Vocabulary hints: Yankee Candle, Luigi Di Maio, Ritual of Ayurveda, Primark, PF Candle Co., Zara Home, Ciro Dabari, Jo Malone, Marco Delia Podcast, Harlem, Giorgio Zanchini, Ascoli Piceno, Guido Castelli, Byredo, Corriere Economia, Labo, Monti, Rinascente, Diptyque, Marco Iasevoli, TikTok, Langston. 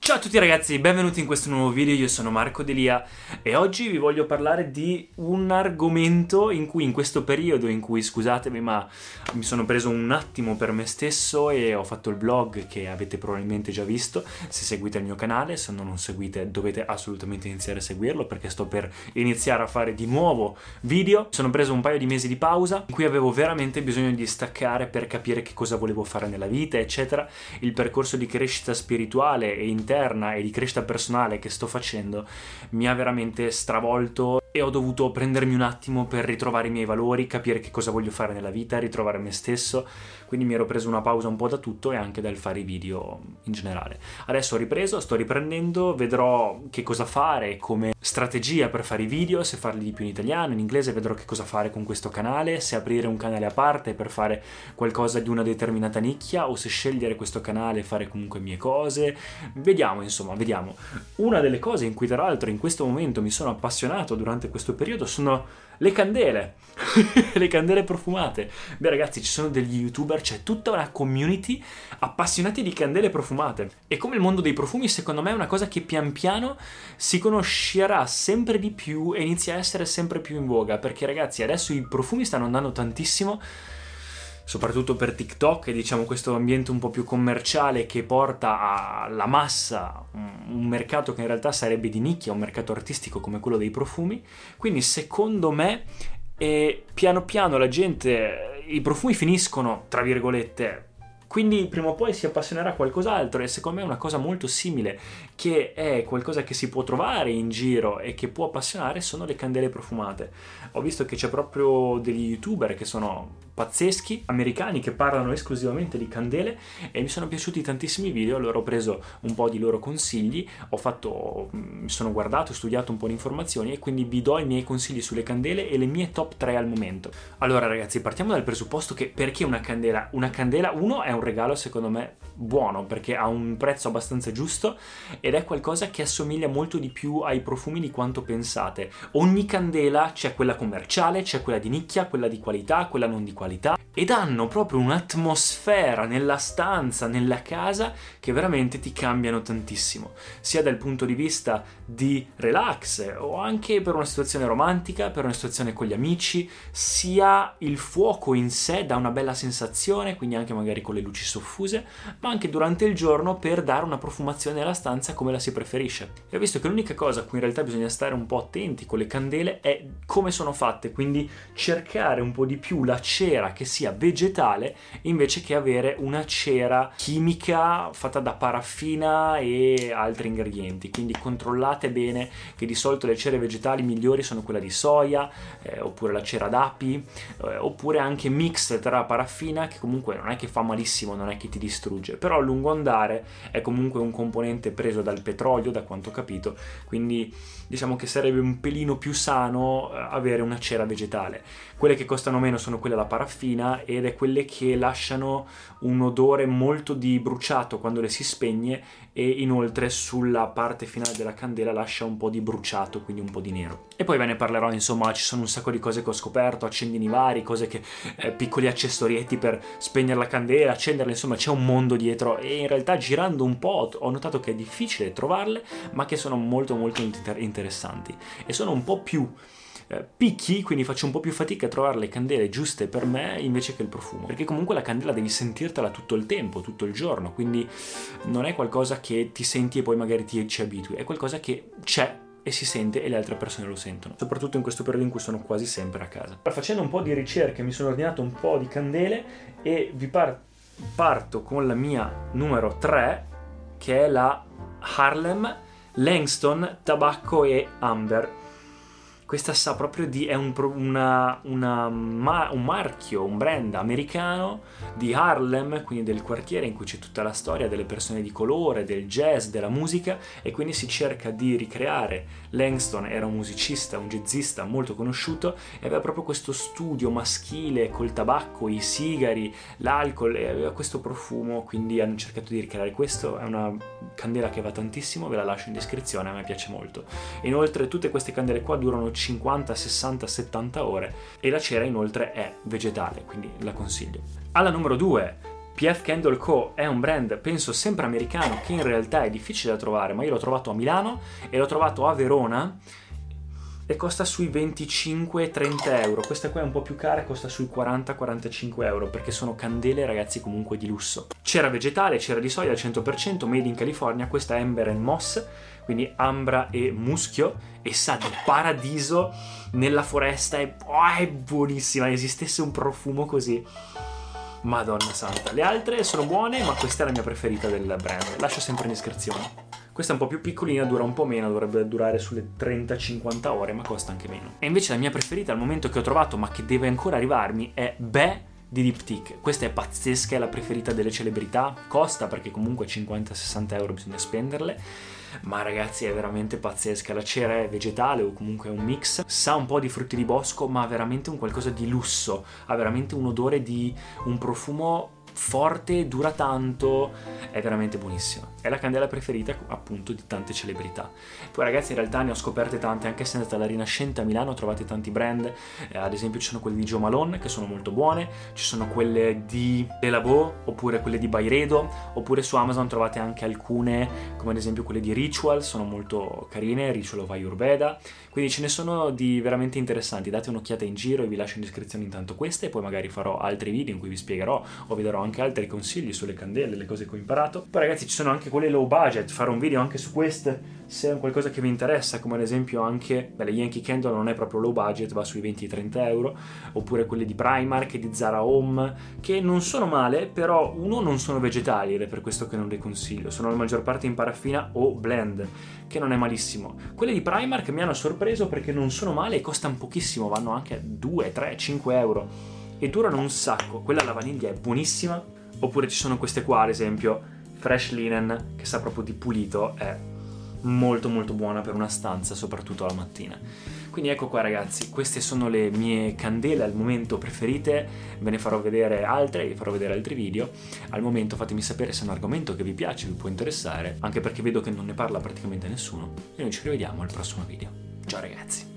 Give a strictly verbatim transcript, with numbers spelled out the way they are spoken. Ciao a tutti ragazzi, benvenuti in questo nuovo video, io sono Marco Delia e oggi vi voglio parlare di un argomento in cui in questo periodo in cui, scusatemi ma mi sono preso un attimo per me stesso e ho fatto il blog che avete probabilmente già visto se seguite il mio canale, se non lo seguite dovete assolutamente iniziare a seguirlo perché sto per iniziare a fare di nuovo video. Sono preso un paio di mesi di pausa in cui avevo veramente bisogno di staccare per capire che cosa volevo fare nella vita eccetera, il percorso di crescita spirituale e interna e di crescita personale che sto facendo mi ha veramente stravolto e ho dovuto prendermi un attimo per ritrovare i miei valori, capire che cosa voglio fare nella vita, ritrovare me stesso, quindi mi ero preso una pausa un po' da tutto e anche dal fare i video in generale. Adesso ho ripreso, sto riprendendo, vedrò che cosa fare come strategia per fare i video, se farli di più in italiano, in inglese, vedrò che cosa fare con questo canale, se aprire un canale a parte per fare qualcosa di una determinata nicchia o se scegliere questo canale e fare comunque mie cose, vediamo insomma, vediamo. Una delle cose in cui tra l'altro in questo momento mi sono appassionato durante questo periodo sono le candele le candele profumate. Beh ragazzi, ci sono degli youtuber, c'è tutta una community appassionati di candele profumate e come il mondo dei profumi secondo me è una cosa che pian piano si conoscerà sempre di più e inizia a essere sempre più in voga perché ragazzi adesso i profumi stanno andando tantissimo soprattutto per TikTok e diciamo questo ambiente un po' più commerciale che porta alla massa un mercato che in realtà sarebbe di nicchia, un mercato artistico come quello dei profumi, quindi secondo me eh, piano piano la gente, i profumi finiscono tra virgolette, quindi prima o poi si appassionerà a qualcos'altro e secondo me è una cosa molto simile che è qualcosa che si può trovare in giro e che può appassionare sono le candele profumate. Ho visto che c'è proprio degli youtuber che sono pazzeschi, americani che parlano esclusivamente di candele e mi sono piaciuti tantissimi video, allora ho preso un po' di loro consigli, ho fatto, mi sono guardato, ho studiato un po' di informazioni e quindi vi do i miei consigli sulle candele e le mie top tre al momento. Allora ragazzi, partiamo dal presupposto che perché una candela? Una candela, uno, è un regalo secondo me buono perché ha un prezzo abbastanza giusto ed è qualcosa che assomiglia molto di più ai profumi di quanto pensate. Ogni candela c'è quella commerciale, c'è quella di nicchia, quella di qualità, quella non di qualità ed hanno proprio un'atmosfera nella stanza, nella casa che veramente ti cambiano tantissimo sia dal punto di vista di relax o anche per una situazione romantica, per una situazione con gli amici, sia il fuoco in sé dà una bella sensazione quindi anche magari con le luci soffuse ma anche durante il giorno per dare una profumazione alla stanza come la si preferisce. E ho visto che l'unica cosa a cui in realtà bisogna stare un po' attenti con le candele è come sono fatte, quindi cercare un po' di più la cera che sia vegetale invece che avere una cera chimica fatta da paraffina e altri ingredienti, quindi controllate bene che di solito le cere vegetali migliori sono quella di soia eh, oppure la cera d'api eh, oppure anche mix tra paraffina che comunque non è che fa malissimo, non è che ti distrugge, però a lungo andare è comunque un componente preso dal petrolio da quanto ho capito, quindi diciamo che sarebbe un pelino più sano avere una cera vegetale. Quelle che costano meno sono quelle alla paraffina ed è quelle che lasciano un odore molto di bruciato quando le si spegne e inoltre sulla parte finale della candela lascia un po' di bruciato, quindi un po' di nero. E poi ve ne parlerò, insomma ci sono un sacco di cose che ho scoperto, accendini vari, cose che eh, piccoli accessorietti per spegnere la candela, accenderla, insomma c'è un mondo dietro e in realtà girando un po' ho notato che è difficile trovarle ma che sono molto molto inter- interessanti e sono un po' più picchi, quindi faccio un po' più fatica a trovare le candele giuste per me invece che il profumo, perché comunque la candela devi sentirtela tutto il tempo, tutto il giorno, quindi non è qualcosa che ti senti e poi magari ti ci abitui, è qualcosa che c'è e si sente e le altre persone lo sentono, soprattutto in questo periodo in cui sono quasi sempre a casa. Facendo un po' di ricerche mi sono ordinato un po' di candele e vi par- parto con la mia numero tre che è la Harlem, Langston, tabacco e amber. questa sa proprio di, è un, una, una, ma, un marchio, un brand americano di Harlem, quindi del quartiere in cui c'è tutta la storia delle persone di colore, del jazz, della musica, e quindi si cerca di ricreare. Langston era un musicista, un jazzista molto conosciuto e aveva proprio questo studio maschile col tabacco, i sigari, l'alcol, e aveva questo profumo, quindi hanno cercato di ricreare questo. È una candela che va tantissimo, ve la lascio in descrizione, a me piace molto. Inoltre tutte queste candele qua durano cinquanta, sessanta, settanta ore e la cera inoltre è vegetale, quindi la consiglio. Alla numero due, P F Candle Co. è un brand, penso, sempre americano, che in realtà è difficile da trovare, ma io l'ho trovato a Milano e l'ho trovato a Verona e costa sui venticinque trenta euro. Questa qua è un po' più cara, costa sui quaranta quarantacinque euro, perché sono candele, ragazzi, comunque di lusso. Cera vegetale, cera di soia al cento per cento, made in California. Questa è Amber and Moss, quindi ambra e muschio, e sa di paradiso nella foresta. È, oh, è buonissima, esistesse un profumo così. Madonna santa, le altre sono buone, ma questa è la mia preferita del brand, lascio sempre in descrizione. Questa è un po' più piccolina, dura un po' meno, dovrebbe durare sulle trenta cinquanta ore, ma costa anche meno. E invece la mia preferita al momento che ho trovato, ma che deve ancora arrivarmi, è Beh di Diptyque. Questa è pazzesca, è la preferita delle celebrità, costa perché comunque cinquanta sessanta euro bisogna spenderle, ma ragazzi è veramente pazzesca. La cera è vegetale o comunque è un mix, sa un po' di frutti di bosco, ma ha veramente un qualcosa di lusso, ha veramente un odore di un profumo forte, dura tanto, è veramente buonissima. È la candela preferita appunto di tante celebrità. Poi ragazzi, in realtà ne ho scoperte tante anche se andate alla Rinascente a Milano, trovate tanti brand, eh, ad esempio ci sono quelle di Jo Malone che sono molto buone, ci sono quelle di Labo oppure quelle di Byredo, oppure su Amazon trovate anche alcune come ad esempio quelle di Ritual, sono molto carine, Ritual of Ayurveda, quindi ce ne sono di veramente interessanti. Date un'occhiata in giro e vi lascio in descrizione intanto queste, e poi magari farò altri video in cui vi spiegherò o vi darò anche altri consigli sulle candele, le cose che ho imparato. Poi ragazzi ci sono anche quelle low budget, farò un video anche su queste se è qualcosa che vi interessa, come ad esempio anche, beh, le Yankee Candle non è proprio low budget, va sui venti trenta euro, oppure quelle di Primark e di Zara Home, che non sono male, però uno non sono vegetali ed è per questo che non le consiglio, sono la maggior parte in paraffina o blend, che non è malissimo. Quelle di Primark mi hanno sorpreso perché non sono male e costano pochissimo, vanno anche a due, tre, cinque euro e durano un sacco. Quella alla vaniglia è buonissima. Oppure ci sono queste qua, ad esempio Fresh Linen, che sa proprio di pulito, è molto molto buona per una stanza, soprattutto la mattina. Quindi ecco qua ragazzi, queste sono le mie candele al momento preferite, ve ne farò vedere altre, vi farò vedere altri video. Al momento fatemi sapere se è un argomento che vi piace, vi può interessare, anche perché vedo che non ne parla praticamente nessuno. E noi ci rivediamo al prossimo video. Ciao ragazzi!